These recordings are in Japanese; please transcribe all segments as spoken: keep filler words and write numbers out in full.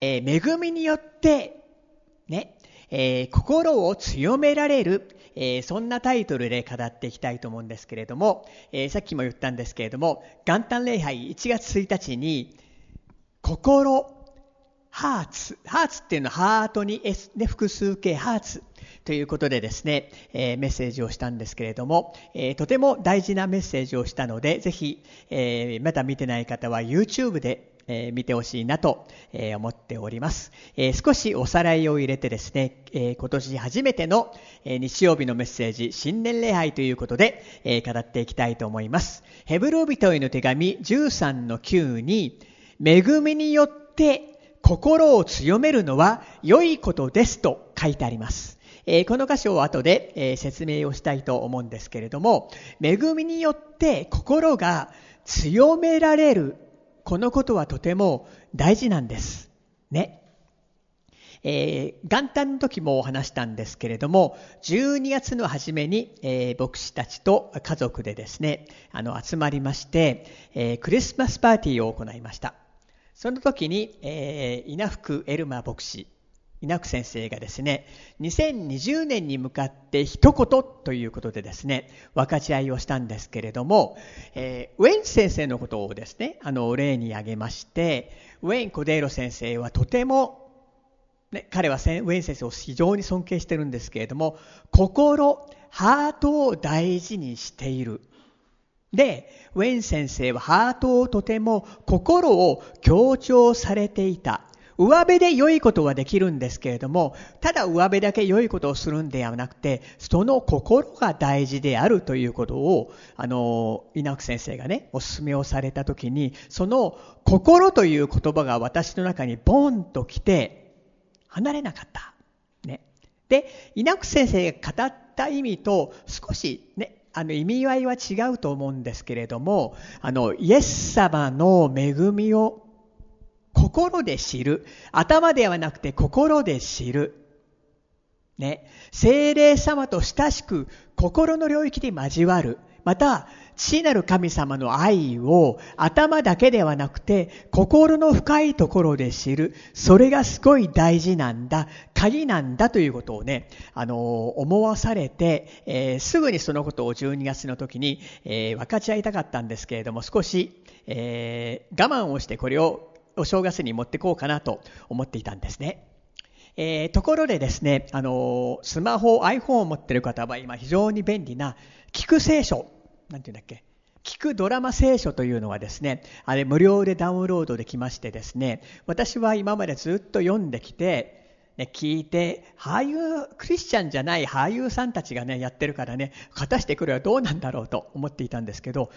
えー、恵みによって、ね、えー、心を強められる、えー、そんなタイトルで語っていきたいと思うんですけれども、えー、さっきも言ったんですけれども、元旦礼拝いちがつついたちに、心、ハーツ、ハーツっていうのはハートに S で複数形ハーツということでですね、えー、メッセージをしたんですけれども、えー、とても大事なメッセージをしたので、ぜひ、えー、まだ見てない方は YouTube で、えー、見てほしいなと、えー、思っております、えー、少しおさらいを入れてですね、えー、今年初めての、えー、日曜日のメッセージ、新年礼拝ということで、えー、語っていきたいと思います。ヘブル人への手紙 じゅうさんのきゅう に、恵みによって心を強めるのは良いことですと書いてあります。えー、この箇所を後で、えー、説明をしたいと思うんですけれども、恵みによって心が強められる、このことはとても大事なんです。ね。えー、元旦の時もお話したんですけれども、じゅうにがつの初めに、えー、牧師たちと家族でですね、あの集まりまして、えー、クリスマスパーティーを行いました。その時に、えー、稲福エルマ牧師、稲福先生がですね、にせんにじゅうねんに向かって一言ということでですね、分かち合いをしたんですけれども、えー、ウェイン先生のことをですね、あの例に挙げまして、ウェイン・コデーロ先生はとても、ね、彼はウェイン先生を非常に尊敬してるんですけれども、心、ハートを大事にしている。で、ウェイン先生はハートをとても心を強調されていた。上辺で良いことはできるんですけれども、ただ上辺だけ良いことをするんではなくて、その心が大事であるということを、あの、稲福先生がね、お勧めをされたときに、その心という言葉が私の中にボンと来て、離れなかった。ね。で、稲福先生が語った意味と少しね、あの意味合いは違うと思うんですけれども、あのイエス様の恵みを心で知る、頭ではなくて心で知る、ね、聖霊様と親しく心の領域で交わる、また父なる神様の愛を頭だけではなくて心の深いところで知る、それがすごい大事なんだ、鍵なんだということをね、あの思わされて、えー、すぐにそのことをじゅうにがつの時に、えー、分かち合いたかったんですけれども、少し、えー、我慢をしてこれをお正月に持ってこうかなと思っていたんですね。えー、ところでですね、あのスマホ iPhone を持っている方は今非常に便利な聞く聖書、なんていうんだっけ、聞くドラマ聖書というのはですね、あれ無料でダウンロードできましてですね、私は今までずっと読んできて、ね、聞いて、俳優、クリスチャンじゃない俳優さんたちがねやってるからね、果たしてこれはどうなんだろうと思っていたんですけど、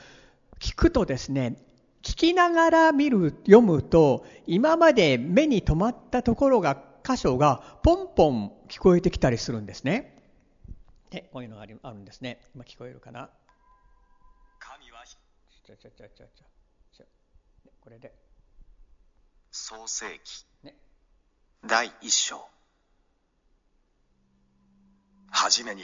聞くとですね、聞きながら見る、読むと、今まで目に留まったところが、箇所がポンポン聞こえてきたりするんですね。で、こういうのがあるんですね。今聞こえるかな。神はちょちょちょちょちょ、これで創世記、ね、だいいっしょう、はじめに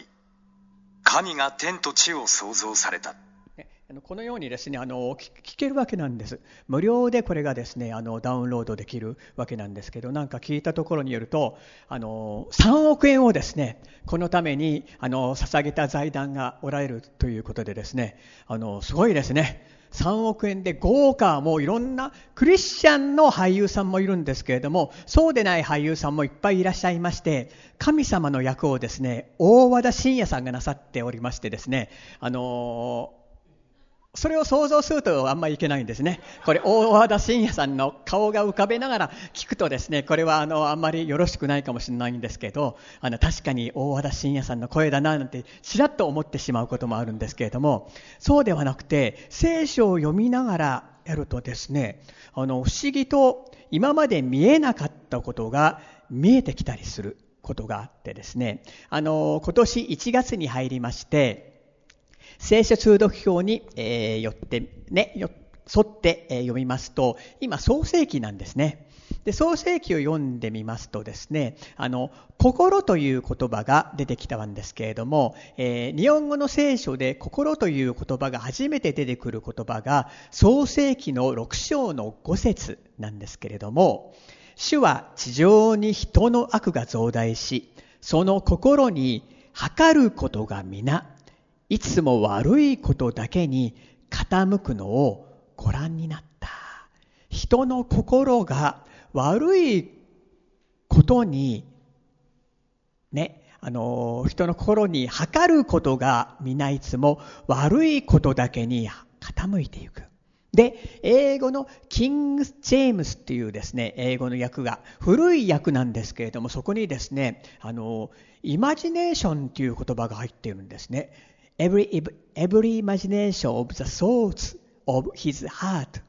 神が天と地を創造された、ね、あのこのようにですね、あの 聞, 聞けるわけなんです。無料でこれがですね、あのダウンロードできるわけなんですけど、なんか聞いたところによると、あのさんおくえんをですね、このためにあの捧げた財団がおられるということでですね、あのすごいですね。さんおくえんで豪華、もういろんなクリスチャンの俳優さんもいるんですけれども、そうでない俳優さんもいっぱいいらっしゃいまして、神様の役をですね、大和田伸也さんがなさっておりましてですね、あのそれを想像するとあんまりいけないんですね。これ大和田伸也さんの顔が浮かべながら聞くとですね、これはあのあんまりよろしくないかもしれないんですけど、あの確かに大和田伸也さんの声だななんてちらっと思ってしまうこともあるんですけれども、そうではなくて、聖書を読みながらやるとですね、あの不思議と今まで見えなかったことが見えてきたりすることがあってですね、あの今年いちがつに入りまして、聖書通読表に、えー、よって、ね、よ沿って、えー、読みますと、今創世記なんですね。で、創世記を読んでみますとですね、あの心という言葉が出てきたんですけれども、えー、日本語の聖書で心という言葉が初めて出てくる言葉が創世記のろくしょうのごせつなんですけれども、主は地上に人の悪が増大し、その心に測ることが皆、いつも悪いことだけに傾くのをご覧になった。人の心が悪いことに、ね、あの人の心に測ることが皆いつも悪いことだけに傾いていく。で、英語のキング・ジェームスっていうですね、英語の訳が古い訳なんですけれども、そこにですね、あのイマジネーションという言葉が入っているんですね。 every, every imagination of the thoughts of his heart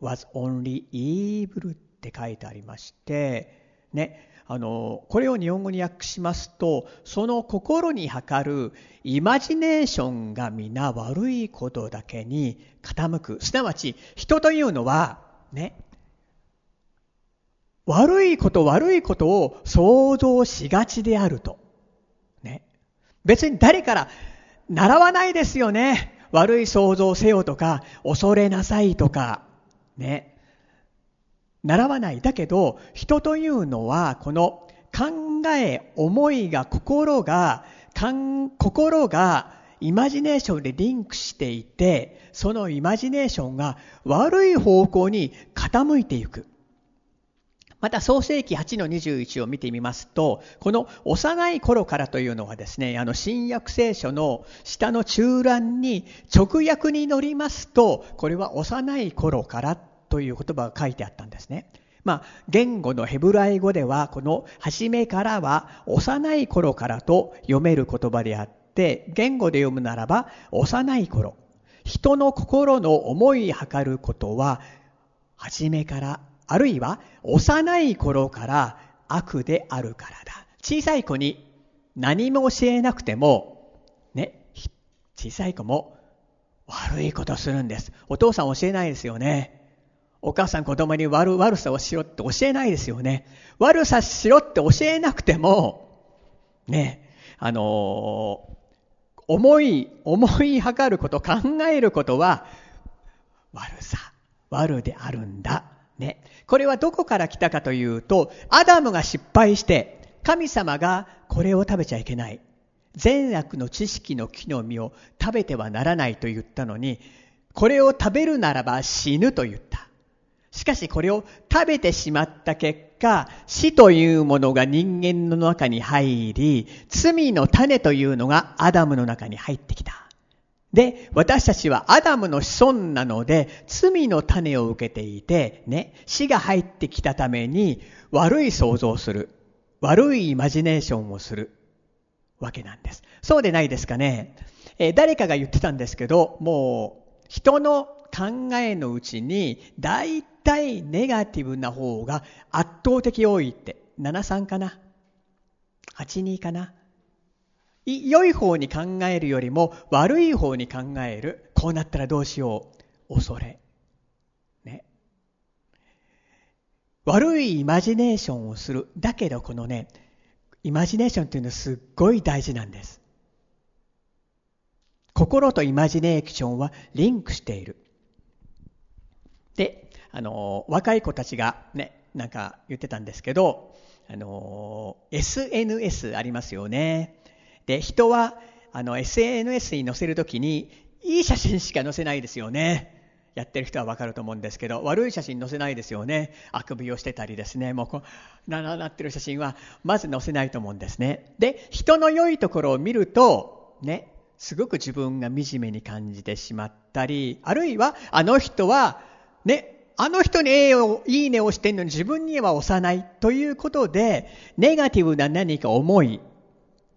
was only evil って書いてありましてね、あのこれを日本語に訳しますと、その心に測るイマジネーションが皆悪いことだけに傾く。すなわち人というのはね、悪いこと悪いことを想像しがちであると、ね、別に誰から習わないですよね。悪い想像せよとか恐れなさいとかね、習わない。だけど人というのはこの考え、思いが、心が、心がイマジネーションでリンクしていて、そのイマジネーションが悪い方向に傾いていく。また創世記 はちのにじゅういち を見てみますと、この幼い頃からというのはですね、あの新約聖書の下の中欄に直訳に載りますと、これは幼い頃からという言葉が書いてあったんですね。まあ、言語のヘブライ語ではこの初めからは幼い頃からと読める言葉であって、言語で読むならば幼い頃、人の心の思い測ることは初めから、あるいは幼い頃から悪であるからだ。小さい子に何も教えなくてもね、小さい子も悪いことするんです。お父さん教えないですよね。お母さん、子供に 悪, 悪さをしろって教えないですよね。悪さしろって教えなくても、ね、あのー、思い、思い測ること、考えることは、悪さ、悪であるんだ。ね。これはどこから来たかというと、アダムが失敗して、神様がこれを食べちゃいけない。善悪の知識の木の実を食べてはならないと言ったのに、これを食べるならば死ぬと言った。しかしこれを食べてしまった結果、死というものが人間の中に入り、罪の種というのがアダムの中に入ってきた。で、私たちはアダムの子孫なので、罪の種を受けていて、ね、死が入ってきたために悪い想像をする。悪いイマジネーションをするわけなんです。そうでないですかね。えー、誰かが言ってたんですけど、もう人の考えのうちに大体対ネガティブな方が圧倒的多いって、ななさんかな、はちにかな、良い方に考えるよりも悪い方に考える。こうなったらどうしよう、恐れ、ね、悪いイマジネーションをする。だけどこのね、イマジネーションっていうのはすっごい大事なんです。心とイマジネーションはリンクしている。で、あの若い子たちがね、なんか言ってたんですけど、あの エスエヌエス ありますよね。で、人はあの エスエヌエス に載せるときにいい写真しか載せないですよね。やってる人は分かると思うんですけど、悪い写真載せないですよね。あくびをしてたりですね、もうこうなななってる写真はまず載せないと思うんですね。で、人の良いところを見るとね、すごく自分が惨めに感じてしまったり、あるいはあの人はね、あの人にいいねをしてんのに自分には押さないということで、ネガティブな何か思い、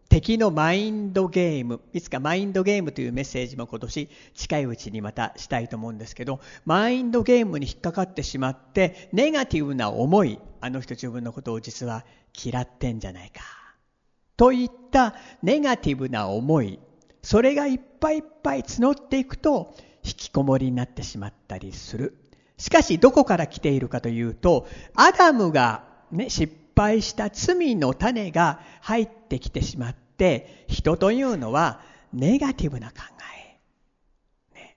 敵のマインドゲーム、いつかマインドゲームというメッセージも今年近いうちにまたしたいと思うんですけど、マインドゲームに引っかかってしまって、ネガティブな思い、あの人自分のことを実は嫌ってんじゃないか、といったネガティブな思い、それがいっぱいいっぱい募っていくと、引きこもりになってしまったりする。しかしどこから来ているかというと、アダムが、ね、失敗した罪の種が入ってきてしまって、人というのはネガティブな考え、ね、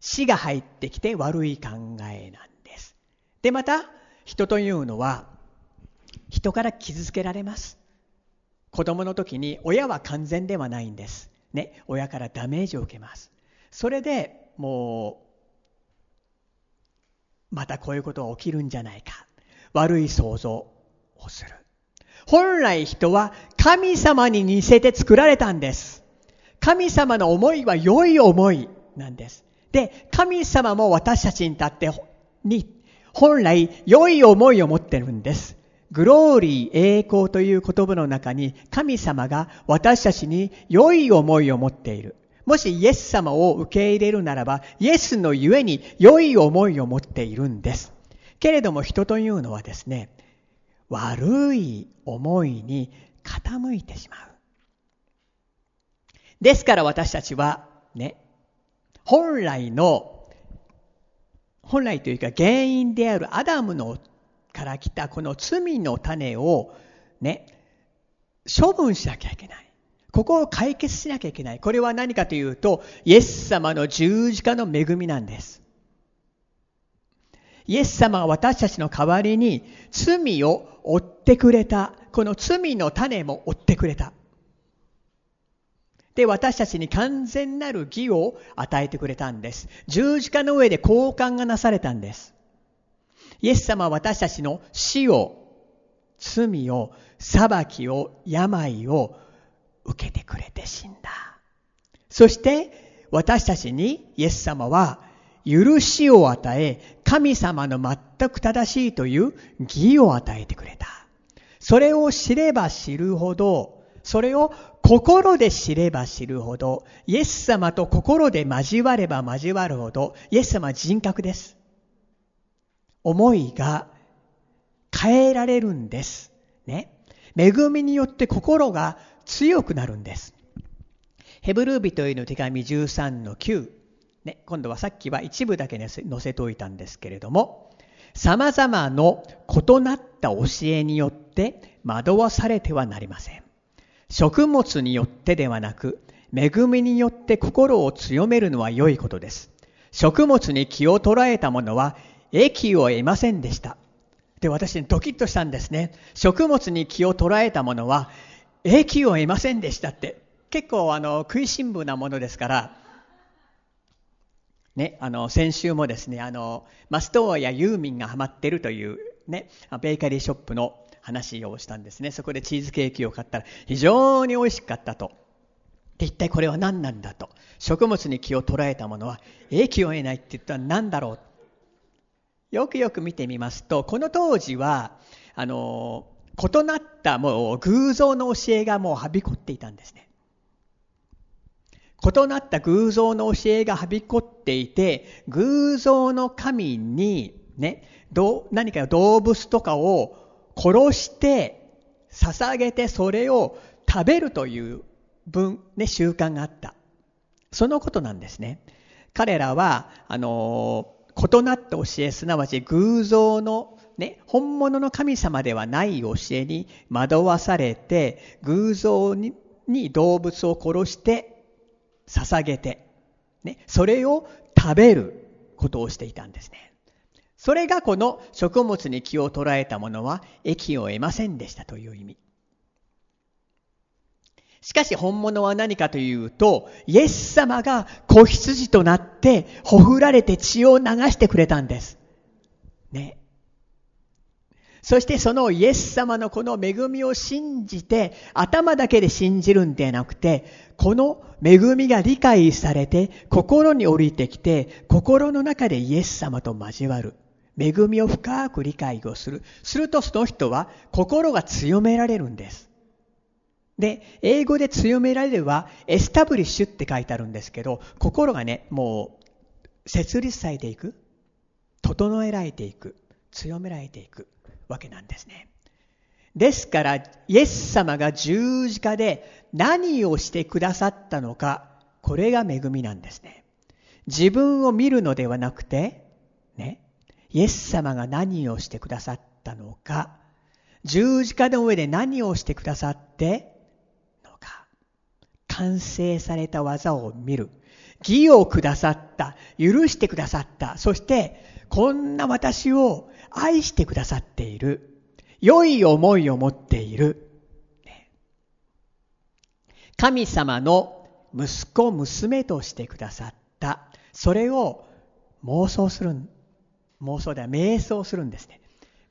死が入ってきて悪い考えなんです。でまた人というのは人から傷つけられます。子供の時に親は完全ではないんです、ね、親からダメージを受けます。それでもうまたこういうことが起きるんじゃないか、悪い想像をする。本来人は神様に似せて作られたんです。神様の思いは良い思いなんです。で、神様も私たちにたってに本来良い思いを持ってるんです。グローリー、栄光という言葉の中に神様が私たちに良い思いを持っている。もしイエス様を受け入れるならば、イエスのゆえに良い思いを持っているんです。けれども人というのはですね、悪い思いに傾いてしまう。ですから私たちはね、本来の本来というか原因であるアダムのから来たこの罪の種をね、処分しなきゃいけない。ここを解決しなきゃいけない。これは何かというと、イエス様の十字架の恵みなんです。イエス様は私たちの代わりに罪を負ってくれた。この罪の種も負ってくれた。で、私たちに完全なる義を与えてくれたんです。十字架の上で交換がなされたんです。イエス様は私たちの死を、罪を、裁きを、病を受けてくれて死んだ。そして私たちにイエス様は許しを与え、神様の全く正しいという義を与えてくれた。それを知れば知るほど、それを心で知れば知るほど、イエス様と心で交われば交わるほど、イエス様は人格です。思いが変えられるんです。ね。恵みによって心が強くなるんです。ヘブル人への手紙 じゅうさんのきゅう、ね、今度はさっきは一部だけ、ね、載せておいたんですけれども、様々の異なった教えによって惑わされてはなりません。食物によってではなく、恵みによって心を強めるのは良いことです。食物に気を取られた者は益を得ませんでした。で、私ドキッとしたんですね。食物に気を取られた者は益を得ませんでしたって、結構あの食いしん坊なものですから、ね、あの先週もですね、あのマストーやユーミンがハマってるというね、ベーカリーショップの話をしたんですね。そこでチーズケーキを買ったら非常に美味しかったと。で、一体これは何なんだと。食物に気を捉えたものは益を得ないって言ったら何だろう。よくよく見てみますと、この当時はあの異なったもう偶像の教えがもうはびこっていたんですね。異なった偶像の教えがはびこっていて、偶像の神にね、どう何か動物とかを殺して捧げてそれを食べるという分、ね、習慣があった。そのことなんですね。彼らはあの異なった教え、すなわち偶像の、ね、本物の神様ではない教えに惑わされて、偶像 に, に動物を殺して捧げて、ね、それを食べることをしていたんですね。それがこの食物に気を取られたものは益を得ませんでしたという意味。しかし本物は何かというと、イエス様が子羊となってほふられて血を流してくれたんです。ね。そしてそのイエス様のこの恵みを信じて、頭だけで信じるんではなくて、この恵みが理解されて心に降りてきて、心の中でイエス様と交わる。恵みを深く理解をする。するとその人は心が強められるんです。で、英語で強められるはエスタブリッシュって書いてあるんですけど、心がね、もう設立されていく、整えられていく、強められていくわけなんですね。ですからイエス様が十字架で何をしてくださったのか、これが恵みなんですね。自分を見るのではなくてね、イエス様が何をしてくださったのか、十字架の上で何をしてくださってのか、完成された技を見る、義をくださった、許してくださった、そしてこんな私を愛してくださっている、良い思いを持っている、神様の息子娘としてくださった、それを妄想する、妄想では瞑想するんですね。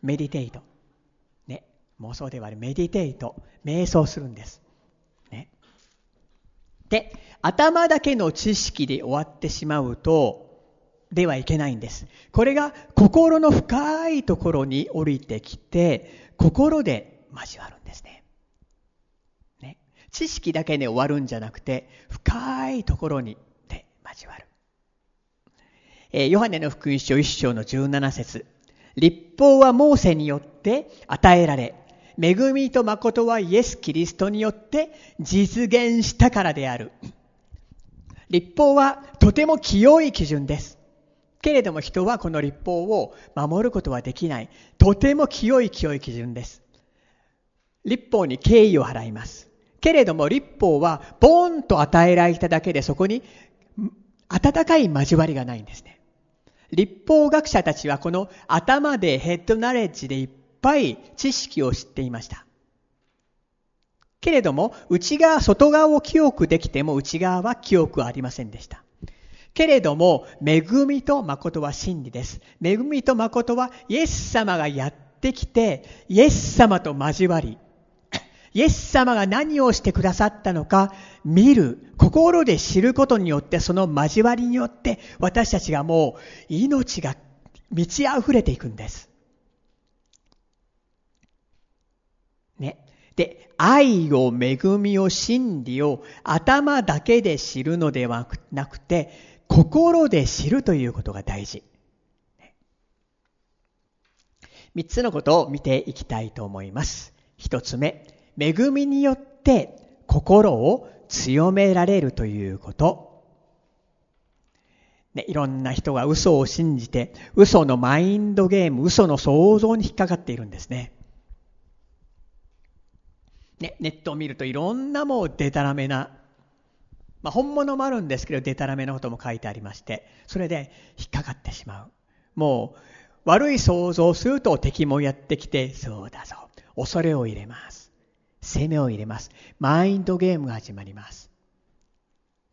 メディテイト、ね、妄想ではメディテイト、瞑想するんです、ね。で、頭だけの知識で終わってしまうとではいけないんです。これが心の深いところに降りてきて、心で交わるんですね。ね、知識だけで終わるんじゃなくて、深いところにで交わる。えー、ヨハネの福音書いっしょうのじゅうななせつ。律法はモーセによって与えられ、恵みと誠はイエス・キリストによって実現したからである。律法はとても清い基準です。けれども人はこの律法を守ることはできない。とても清い清い基準です。律法に敬意を払います。けれども律法はボンと与えられただけでそこに温かい交わりがないんですね。律法学者たちはこの頭でヘッドナレッジでいっぱい知識を知っていました。けれども内側、外側を清くできても内側は清くありませんでした。けれども恵みと誠は真理です。恵みと誠はイエス様がやってきて、イエス様と交わり、イエス様が何をしてくださったのか見る、心で知ることによって、その交わりによって私たちがもう命が満ち溢れていくんです、ね。で、愛を、恵みを、真理を頭だけで知るのではなくて、心で知るということが大事。三つのことを見ていきたいと思います。一つ目、恵みによって心を強められるということ、ね。いろんな人が嘘を信じて、嘘のマインドゲーム、嘘の想像に引っかかっているんですね。ね、ネットを見るといろんなもうデタラメな、まあ、本物もあるんですけどデタラメなことも書いてありまして、それで引っかかってしまう。もう悪い想像をすると敵もやってきて、そうだぞ、恐れを入れます、攻めを入れます、マインドゲームが始まります。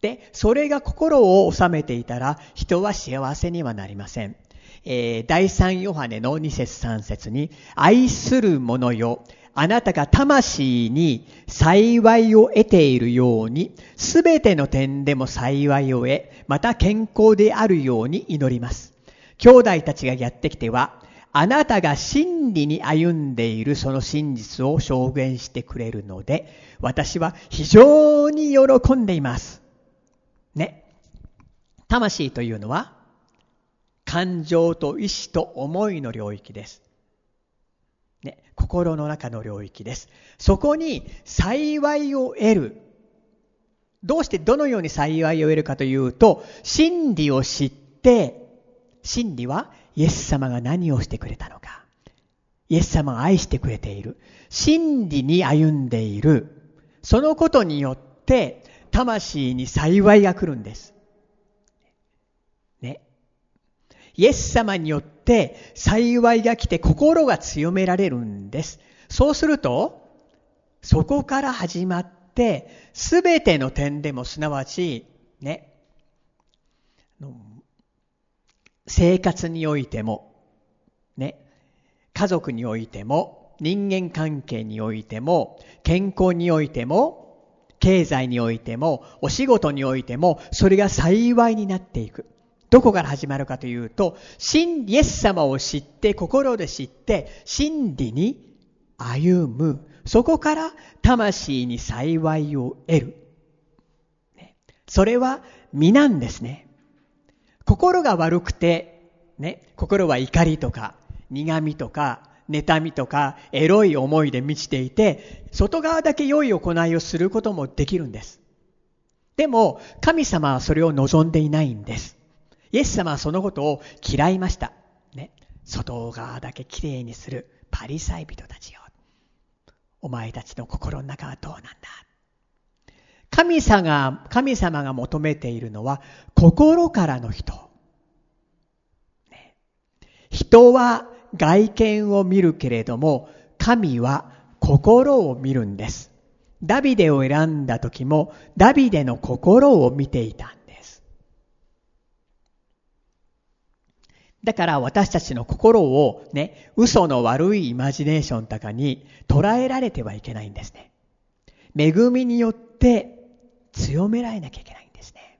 で、それが心を収めていたら人は幸せにはなりません。えー、だいさんヨハネのにせつさんせつに、愛する者よ、あなたが魂に幸いを得ているように、すべての点でも幸いを得、また健康であるように祈ります。兄弟たちがやってきては、あなたが真理に歩んでいるその真実を証言してくれるので、私は非常に喜んでいます。ね。魂というのは、感情と意志と思いの領域です。ね、心の中の領域です。そこに幸いを得る。どうして、どのように幸いを得るかというと、真理を知って、真理はイエス様が何をしてくれたのか、イエス様が愛してくれている、真理に歩んでいる、そのことによって魂に幸いが来るんです、ね。イエス様によって幸いが来て心が強められるんです。そうすると、そこから始まって、すべての点でも、すなわち、ね、生活においても、ね、家族においても、人間関係においても、健康においても、経済においても、お仕事においても、それが幸いになっていく。どこから始まるかというと、真イエス様を知って、心で知って、真理に歩む。そこから魂に幸いを得る。それは身なんですね。心が悪くて、ね、心は怒りとか、苦みとか、妬みとか、エロい思いで満ちていて、外側だけ良い行いをすることもできるんです。でも、神様はそれを望んでいないんです。イエス様はそのことを嫌いました、ね。外側だけきれいにするパリサイ人たちよ、お前たちの心の中はどうなんだ。神様が、神様が求めているのは心からの人、ね。人は外見を見るけれども、神は心を見るんです。ダビデを選んだ時も、ダビデの心を見ていたんです。だから私たちの心をね、嘘の悪いイマジネーションとかに捉えられてはいけないんですね。恵みによって強められなきゃいけないんですね。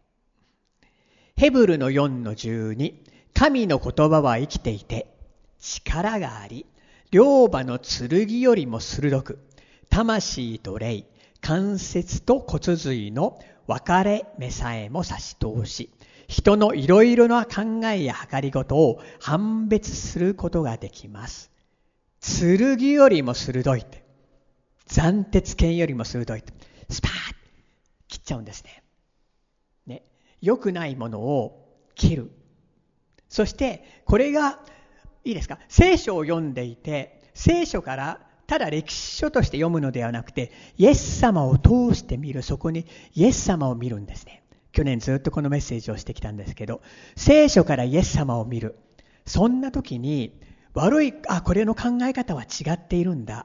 ヘブルのよんのじゅうに、神の言葉は生きていて、力があり、両刃の剣よりも鋭く、魂と霊、関節と骨髄の分かれ目さえも差し通し、人のいろいろな考えや計りごとを判別することができます。剣よりも鋭いって、斬鉄剣よりも鋭いって、スパーッ切っちゃうんですね。ね、良くないものを切る。そしてこれがいいですか、聖書を読んでいて、聖書からただ歴史書として読むのではなくて、イエス様を通して見る、そこにイエス様を見るんですね。去年ずっとこのメッセージをしてきたんですけど、聖書からイエス様を見る。そんな時に悪い、あ、これの考え方は違っているんだ。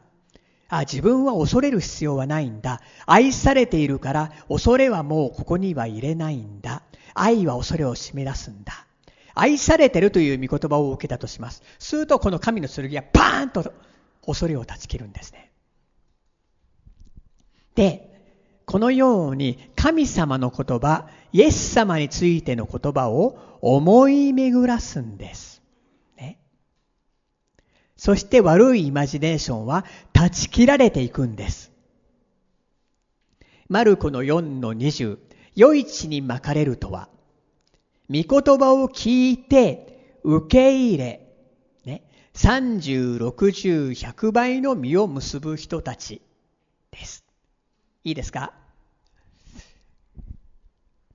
あ、自分は恐れる必要はないんだ。愛されているから恐れはもうここには入れないんだ。愛は恐れを締め出すんだ。愛されてるという御言葉を受けたとします。するとこの神の剣がバーンと恐れを断ち切るんですね。で、このように神様の言葉、イエス様についての言葉を思い巡らすんです、ね、そして悪いイマジネーションは断ち切られていくんです。マルコのよんのにじゅう、余市にまかれるとは、御言葉を聞いて受け入れ、ね、さんじゅう、ろくじゅう、ひゃくばいの実を結ぶ人たちです。いいですか？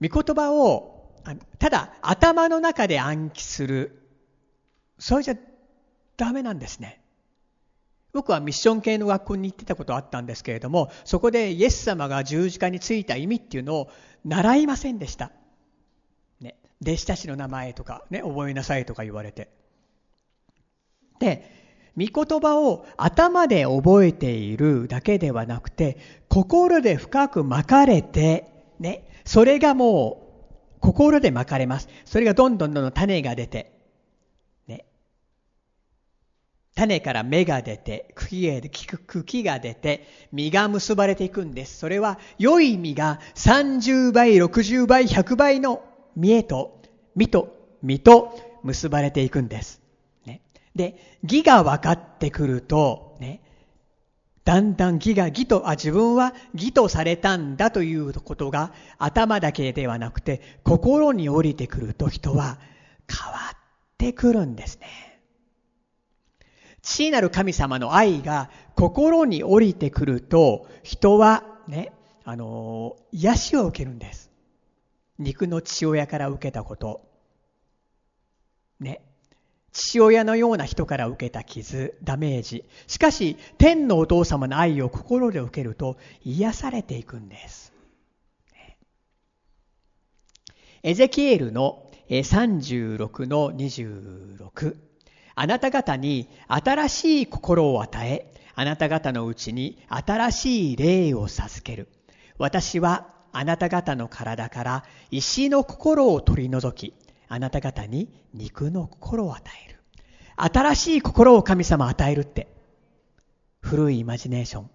御言葉をただ頭の中で暗記する、それじゃダメなんですね。僕はミッション系の学校に行ってたことあったんですけれども、そこでイエス様が十字架についた意味っていうのを習いませんでした。弟子たちの名前とかね、覚えなさいとか言われて。で、御言葉を頭で覚えているだけではなくて、心で深くまかれて、ね、それがもう心でまかれます。それがどんどんどんどん種が出て、ね、種から芽が出て、茎が、茎が出て、実が結ばれていくんです。それは良い実がさんじゅうばい、ろくじゅうばい、ひゃくばいの実へと、実と、実と結ばれていくんです。ね、で、義が分かってくると、ね、だんだん義が、義と、あ、自分は義とされたんだということが頭だけではなくて心に降りてくると、人は変わってくるんですね。父なる神様の愛が心に降りてくると、人はね、あの、癒しを受けるんです。肉の父親から受けたこと、ね、父親のような人から受けた傷、ダメージ、しかし天のお父様の愛を心で受けると癒されていくんです、ね、エゼキエルのさんじゅうろくのにじゅうろく、あなた方に新しい心を与え、あなた方のうちに新しい霊を授ける。私はあなた方の体から石の心を取り除き、あなた方に肉の心を与える。新しい心を神様与えるって、古いイマジネーション、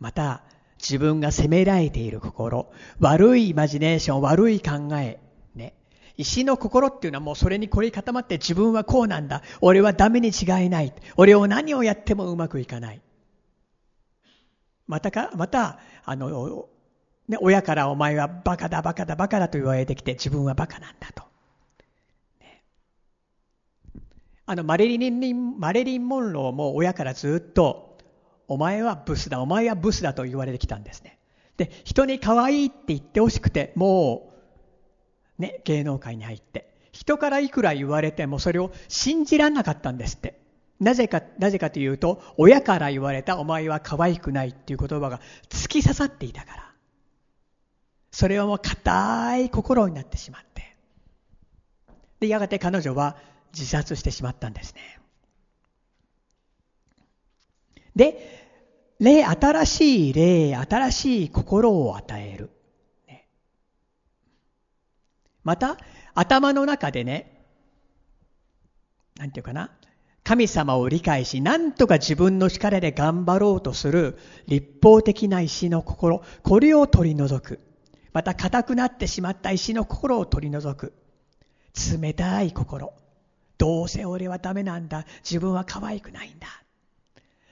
また自分が責められている心、悪いイマジネーション、悪い考え、ね、石の心っていうのはもうそれに凝り固まって、自分はこうなんだ、俺はダメに違いない、俺を何をやってもうまくいかない、またかまたあのね、親からお前はバカだバカだバカだと言われてきて、自分はバカなんだと、ね、あのマレリン、マレリン・モンローも親からずっとお前はブスだお前はブスだと言われてきたんですね。で、人に可愛いって言ってほしくて、もう、ね、芸能界に入って人からいくら言われてもそれを信じられなかったんですって。なぜか、なぜかというと、親から言われたお前は可愛くないっていう言葉が突き刺さっていたから、それはもう固い心になってしまって、でやがて彼女は自殺してしまったんですね。で、霊、新しい霊、新しい心を与える。ね、また、頭の中でね、なんていうかな、神様を理解し、なんとか自分の力で頑張ろうとする立法的な石の心、これを取り除く。また、固くなってしまった石の心を取り除く。冷たい心。どうせ俺はダメなんだ。自分は可愛くないんだ。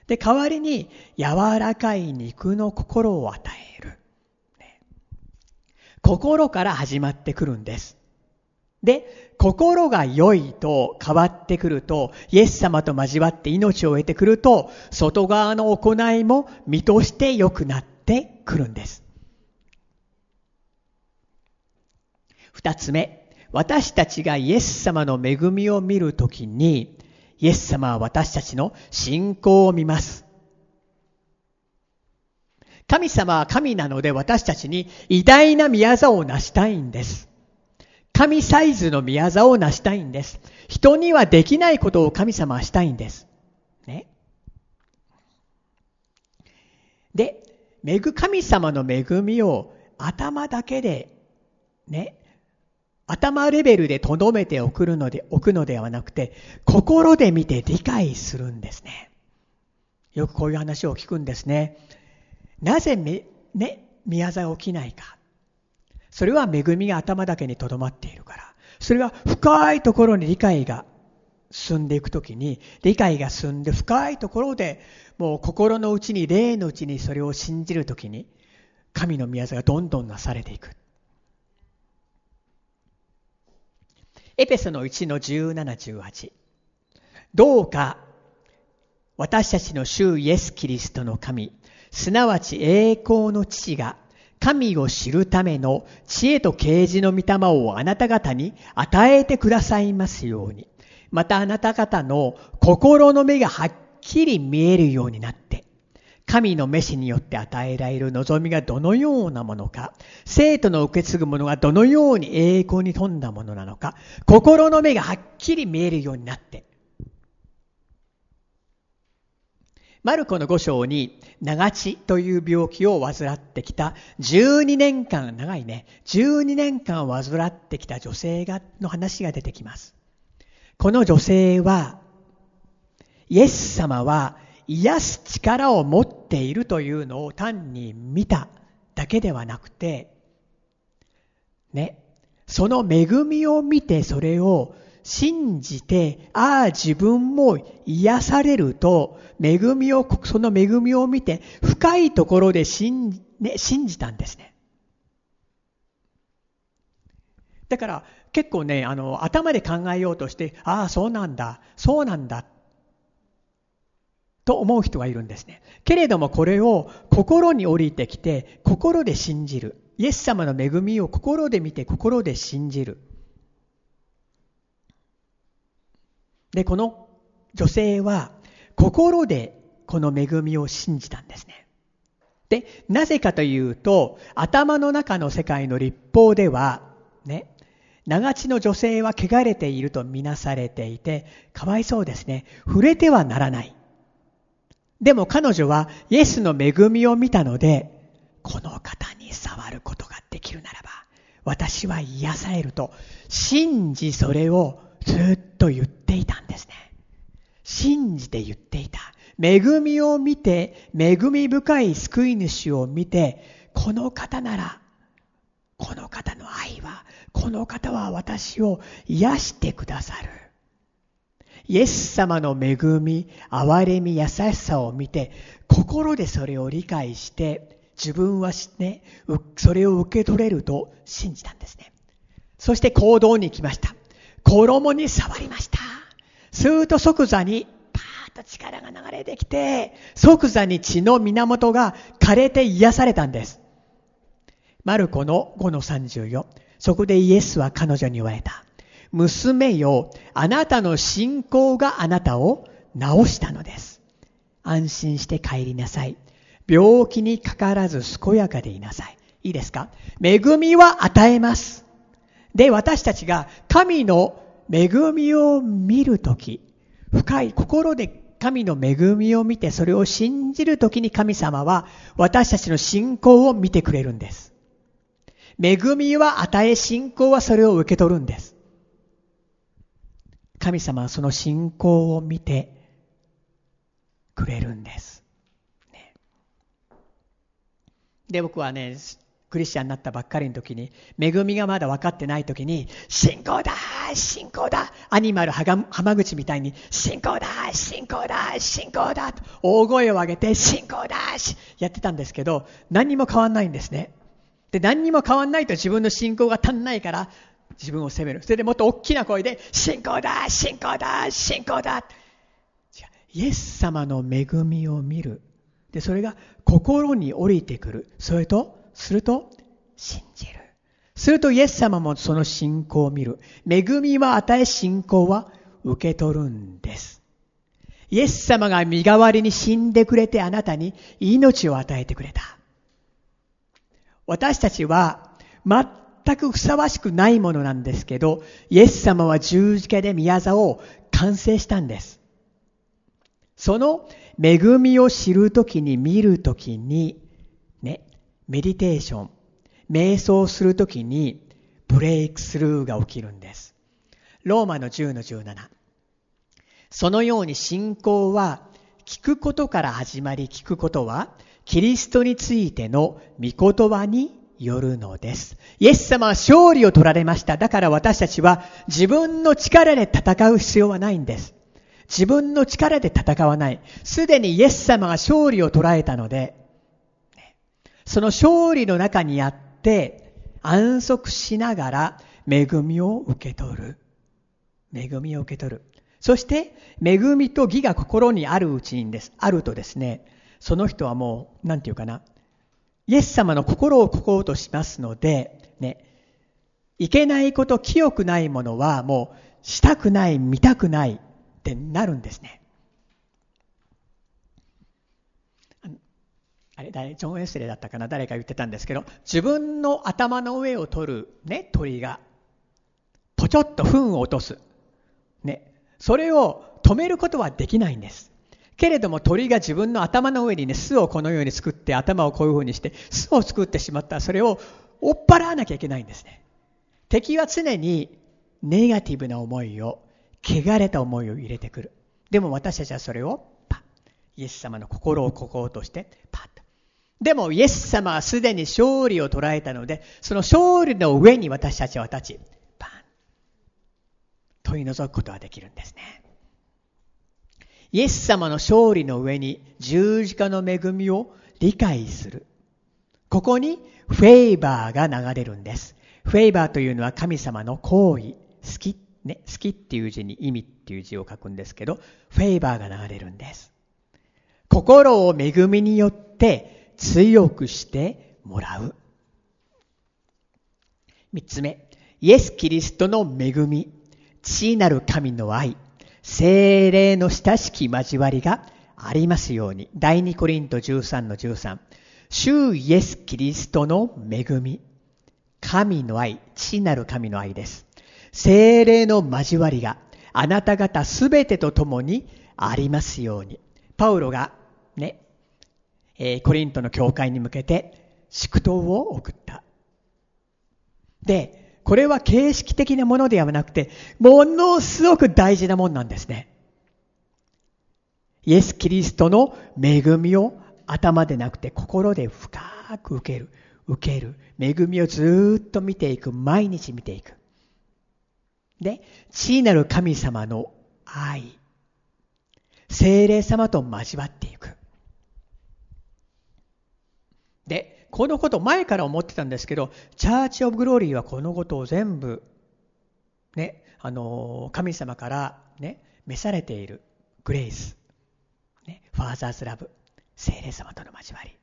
で、代わりに柔らかい肉の心を与える、ね。心から始まってくるんです。で、心が良いと変わってくると、イエス様と交わって命を得てくると、外側の行いも身として良くなってくるんです。二つ目、私たちがイエス様の恵みを見るときに、イエス様は私たちの信仰を見ます。神様は神なので私たちに偉大な御業を成したいんです。神サイズの御業を成したいんです。人にはできないことを神様はしたいんです。ね。で、神様の恵みを頭だけで、ね、頭レベルでとどめておくので、おくのではなくて、心で見て理解するんですね。よくこういう話を聞くんですね。なぜめ、ね、宮沢が起きないか。それは恵みが頭だけにとどまっているから。それは深いところに理解が進んでいくときに、理解が進んで深いところで、もう心の内に、霊の内にそれを信じるときに、神の宮沢がどんどんなされていく。エペソのいちのじゅうなな、じゅうはち。どうか私たちの主イエスキリストの神、すなわち栄光の父が、神を知るための知恵と啓示の御霊をあなた方に与えてくださいますように。またあなた方の心の目がはっきり見えるようになって、神の召しによって与えられる望みがどのようなものか、生徒の受け継ぐものがどのように栄光に富んだものなのか、心の目がはっきり見えるようになって。マルコのご章に長血という病気を患ってきたじゅうにねんかん、長いね、じゅうにねんかん患ってきた女性がの話が出てきます。この女性は、イエス様は癒す力を持っているというのを単に見ただけではなくて、ね、その恵みを見てそれを信じて、ああ自分も癒されると、恵みを、その恵みを見て深いところで信、ね、信じたんですね。だから結構ね、あの頭で考えようとして、ああそうなんだ、そうなんだ。と思う人がいるんですね。けれどもこれを心に降りてきて、心で信じる。イエス様の恵みを心で見て、心で信じる。で、この女性は心でこの恵みを信じたんですね。で、なぜかというと、頭の中の世界の律法では、ね、長血の女性は汚れているとみなされていて、かわいそうですね。触れてはならない。でも彼女はイエスの恵みを見たので、この方に触ることができるならば、私は癒されると、信じそれをずっと言っていたんですね。信じて言っていた。恵みを見て、恵み深い救い主を見て、この方なら、この方の愛は、この方は私を癒してくださる。イエス様の恵み、憐れみ、優しさを見て、心でそれを理解して、自分はね、それを受け取れると信じたんですね。そして行動に行きました。衣に触りました。すると即座に、パーッと力が流れてきて、即座に血の源が枯れて癒されたんです。マルコのごのさんじゅうよん。そこでイエスは彼女に言われた。娘よ、あなたの信仰があなたを治したのです。安心して帰りなさい。病気にかからず健やかでいなさい。いいですか？恵みは与えます。で、私たちが神の恵みを見るとき、深い心で神の恵みを見て、それを信じるときに神様は私たちの信仰を見てくれるんです。恵みは与え、信仰はそれを受け取るんです。神様はその信仰を見てくれるんです。ね、で、僕はね、クリスチャンになったばっかりの時に、恵みがまだ分かってない時に、信仰だ信仰だ、アニマル浜口みたいに信仰だ信仰だ信仰だと大声を上げて信仰だやってたんですけど、何にも変わんないんですね。で、何にも変わんないと自分の信仰が足んないから自分を責める。それでもっと大きな声で信仰だ信仰だ信仰だ。イエス様の恵みを見る。で、それが心に降りてくる。それとすると信じる。するとイエス様もその信仰を見る。恵みは与え、信仰は受け取るんです。イエス様が身代わりに死んでくれて、あなたに命を与えてくれた。私たちは全くふさわしくないものなんですけど、イエス様は十字架で宮座を完成したんです。その恵みを知るときに、見るときにね、メディテーション、瞑想するときにブレイクスルーが起きるんです。ローマの じゅうのじゅうなな。そのように信仰は聞くことから始まり、聞くことはキリストについての御言葉によるのです。イエス様は勝利を取られました。だから私たちは自分の力で戦う必要はないんです。自分の力で戦わない。すでにイエス様が勝利を取られたので、その勝利の中にあって安息しながら恵みを受け取る。恵みを受け取る。そして恵みと義が心にあるうちにです。あるとですね、その人はもう、なんていうかな、イエス様の心をここうとしますので、ね、いけないこと、清くないものはもうしたくない、見たくないってなるんですね。あれ、誰、ジョン・ウェスレーだったかな、誰か言ってたんですけど、自分の頭の上を取る、ね、鳥がポチョッと糞を落とす、ね、それを止めることはできないんです。けれども鳥が自分の頭の上に、ね、巣をこのように作って、頭をこういうふうにして巣を作ってしまったら、それを追っ払わなきゃいけないんですね。敵は常にネガティブな思いを、汚れた思いを入れてくる。でも私たちはそれをパッ、イエス様の心をここうとしてパッと。でもイエス様はすでに勝利を捉えたので、その勝利の上に私たちは立ち、パン取り除くことができるんですね。イエス様の勝利の上に十字架の恵みを理解する。ここにフェイバーが流れるんです。フェイバーというのは神様の好意、好き、ね、好きっていう字に意味っていう字を書くんですけど、フェイバーが流れるんです。心を恵みによって強くしてもらう。三つ目、イエス・キリストの恵み、父なる神の愛、聖霊の親しき交わりがありますように。第二コリント じゅうさんのじゅうさん。主イエス・キリストの恵み、神の愛、父なる神の愛です。聖霊の交わりがあなた方すべてとともにありますように。パウロがね、コリントの教会に向けて祝祷を送った。で、これは形式的なものではなくて、ものすごく大事なものなんですね。イエス・キリストの恵みを頭でなくて心で深く受ける、受ける。恵みをずっと見ていく、毎日見ていく。で、父なる神様の愛、聖霊様と交わっていく。で、このこと前から思ってたんですけど、チャーチ・オブ・グローリーはこのことを全部、ね、あの神様から、ね、召されているグレイス、ね、ファーザーズ・ラブ、聖霊様との交わり。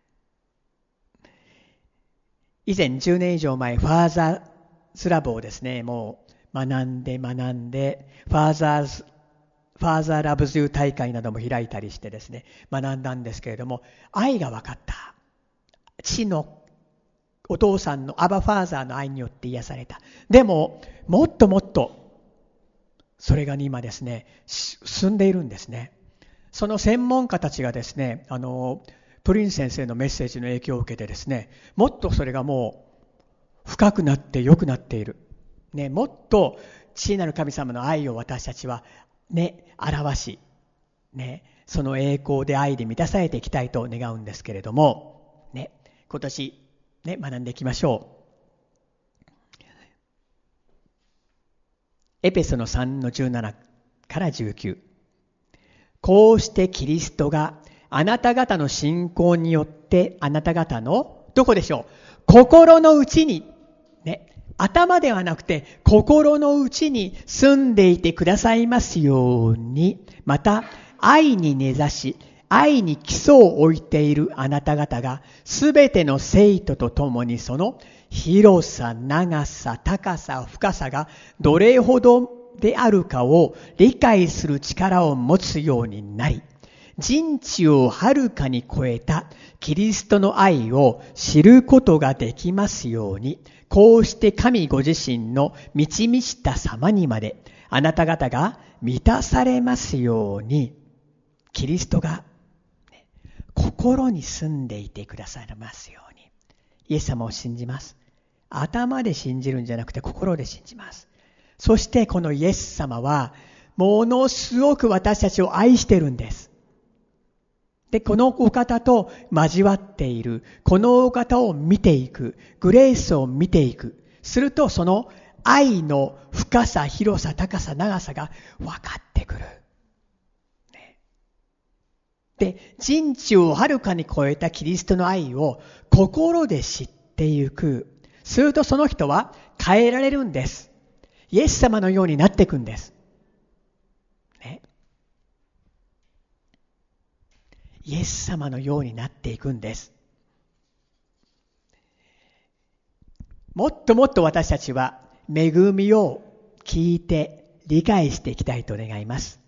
以前じゅうねん以上前、ファーザーズ・ラブをですね、もう学んで学んで、ファーザーズ・ファーザー・ラブズ・ユー大会なども開いたりしてですね、学んだんですけれども、愛が分かった。父のお父さんのアバファーザーの愛によって癒された。でももっともっとそれが今ですね進んでいるんですね。その専門家たちがですね、あのプリン先生のメッセージの影響を受けてですね、もっとそれがもう深くなって良くなっている、ね、もっと父なる神様の愛を私たちはね表し、ね、その栄光で愛で満たされていきたいと願うんですけれども、ね、今年、ね、学んでいきましょう。エペソのさんのじゅうななからじゅうきゅう。こうしてキリストがあなた方の信仰によってあなた方のどこでしょう、心の内に、ね、頭ではなくて心の内に住んでいてくださいますように、また愛に根ざし愛に基礎を置いているあなた方がすべての生徒とともにその広さ、長さ、高さ、深さがどれほどであるかを理解する力を持つようになり、人知をはるかに超えたキリストの愛を知ることができますように、こうして神ご自身の満ち満ちた様にまであなた方が満たされますように、キリストが心に住んでいてくださいますように。イエス様を信じます。頭で信じるんじゃなくて心で信じます。そしてこのイエス様はものすごく私たちを愛してるんです。で、このお方と交わっている、このお方を見ていく、グレースを見ていく。するとその愛の深さ、広さ、高さ、長さが分かってくる。で、人知をはるかに超えたキリストの愛を心で知ってゆく。するとその人は変えられるんです。イエス様のようになっていくんです。ね。イエス様のようになっていくんです。もっともっと私たちは恵みを聞いて理解していきたいと願います。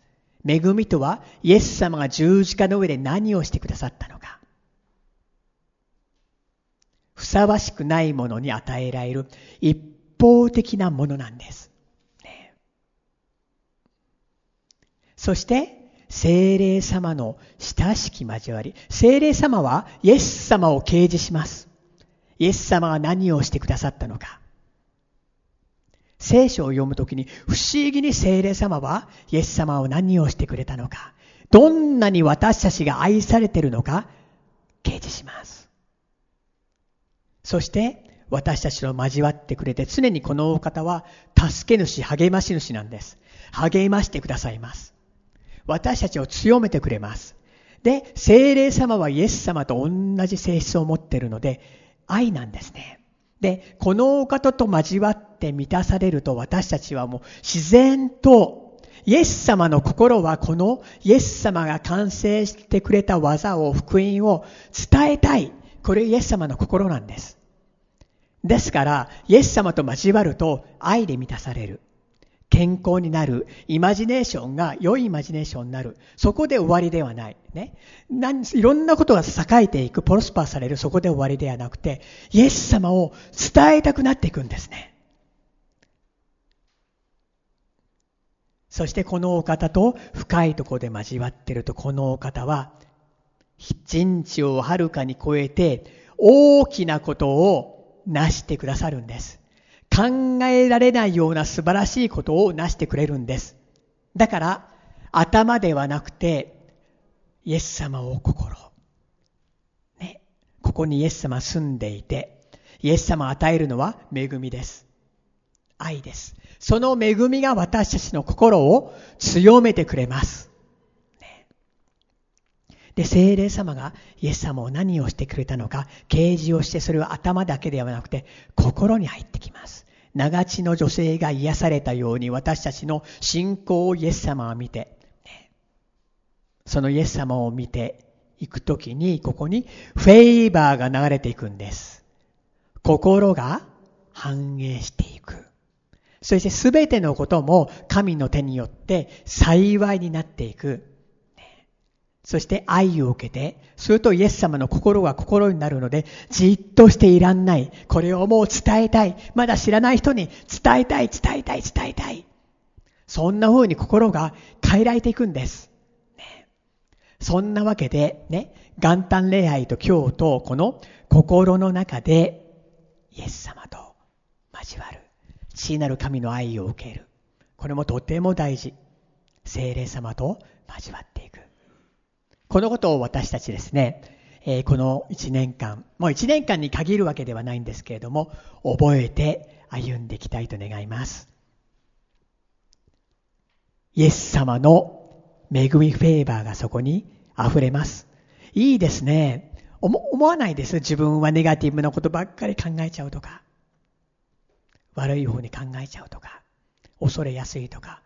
恵みとはイエス様が十字架の上で何をしてくださったのか、ふさわしくないものに与えられる一方的なものなんです、ね、そして聖霊様の親しき交わり、聖霊様はイエス様を啓示します。イエス様が何をしてくださったのか、聖書を読むときに不思議に聖霊様はイエス様を何をしてくれたのか、どんなに私たちが愛されているのか啓示します。そして私たちと交わってくれて、常にこのお方は助け主、励まし主なんです。励ましてくださいます。私たちを強めてくれます。で、聖霊様はイエス様と同じ性質を持っているので愛なんですね。で、このお方と交わって満たされると、私たちはもう自然とイエス様の心はこのイエス様が完成してくれた技を、福音を伝えたい。これイエス様の心なんです。ですからイエス様と交わると愛で満たされる。健康になる。イマジネーションが良いイマジネーションになる。そこで終わりではない。ね。何、いろんなことが栄えていく、プロスパーされる、そこで終わりではなくて、イエス様を伝えたくなっていくんですね。そしてこのお方と深いところで交わっていると、このお方は、人知をはるかに超えて、大きなことを成してくださるんです。考えられないような素晴らしいことを成してくれるんです。だから頭ではなくてイエス様を心、ね、ここにイエス様住んでいて、イエス様が与えるのは恵みです。愛です。その恵みが私たちの心を強めてくれます。ね、で、聖霊様がイエス様を何をしてくれたのか啓示をして、それは頭だけではなくて心に入ってきます。長血の女性が癒されたように、私たちの信仰をイエス様は見て、ね、そのイエス様を見ていくときに、ここにフェイバーが流れていくんです。心が反映していく。そしてすべてのことも神の手によって幸いになっていく、ね、そして愛を受けて、するとイエス様の心が心になるので、じっとしていらんない。これをもう伝えたい。まだ知らない人に伝えたい、伝えたい、伝えたい。そんな風に心が変えられていくんです。ね、そんなわけでね、元旦礼拝と今日とこの心の中でイエス様と交わる、父なる神の愛を受ける、これもとても大事。聖霊様と交わっていく、このことを私たちですね、えー、このいちねんかん、もういちねんかんに限るわけではないんですけれども、覚えて歩んでいきたいと願います。イエス様の恵みフェーバーがそこにあふれます。いいですね。思、思わないです？自分はネガティブなことばっかり考えちゃうとか、悪い方に考えちゃうとか、恐れやすいとか。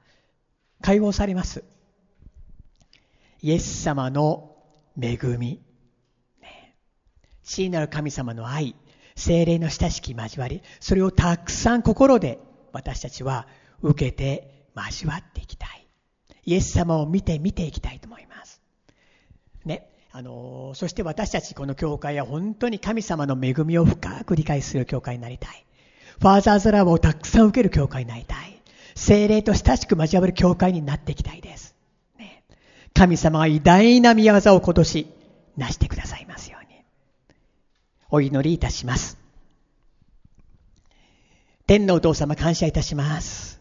解放されます。イエス様の恵み、ね、父なる神様の愛、聖霊の親しき交わり、それをたくさん心で私たちは受けて交わっていきたい。イエス様を見て見ていきたいと思います、ね。あのそして私たちこの教会は本当に神様の恵みを深く理解する教会になりたい。ファーザーズラブをたくさん受ける教会になりたい。聖霊と親しく交わる教会になっていきたいです、ね。神様は偉大な御業を今年なしてくださいますようにお祈りいたします。天のお父様、感謝いたします。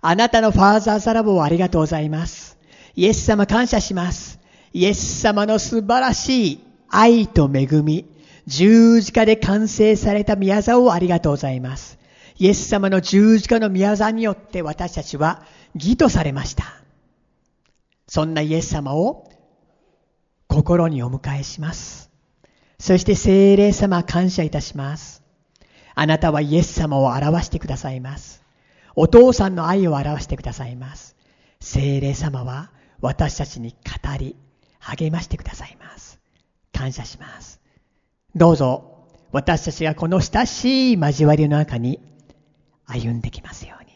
あなたのファーザーズラブをありがとうございます。イエス様、感謝します。イエス様の素晴らしい愛と恵み、十字架で完成された御業をありがとうございます。イエス様の十字架の御業によって私たちは義とされました。そんなイエス様を心にお迎えします。そして聖霊様、感謝いたします。あなたはイエス様を表してくださいます。お父さんの愛を表してくださいます。聖霊様は私たちに語り励ましてくださいます。感謝します。どうぞ私たちがこの親しい交わりの中に歩んできますように、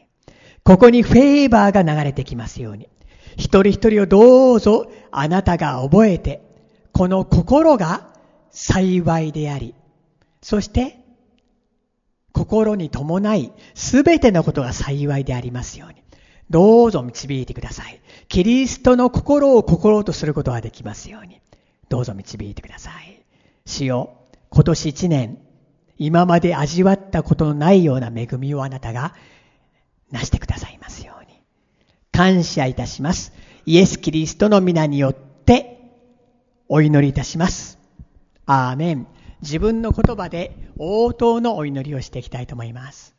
ここにフェーバーが流れてきますように、一人一人をどうぞあなたが覚えて、この心が幸いであり、そして心に伴いすべてのことが幸いでありますように、どうぞ導いてください。キリストの心を心とすることができますように、どうぞ導いてください。主よ、今年一年、今まで味わったことのないような恵みをあなたがなしてくださいますように。感謝いたします。イエス・キリストの皆によってお祈りいたします。アーメン。自分の言葉で応答のお祈りをしていきたいと思います。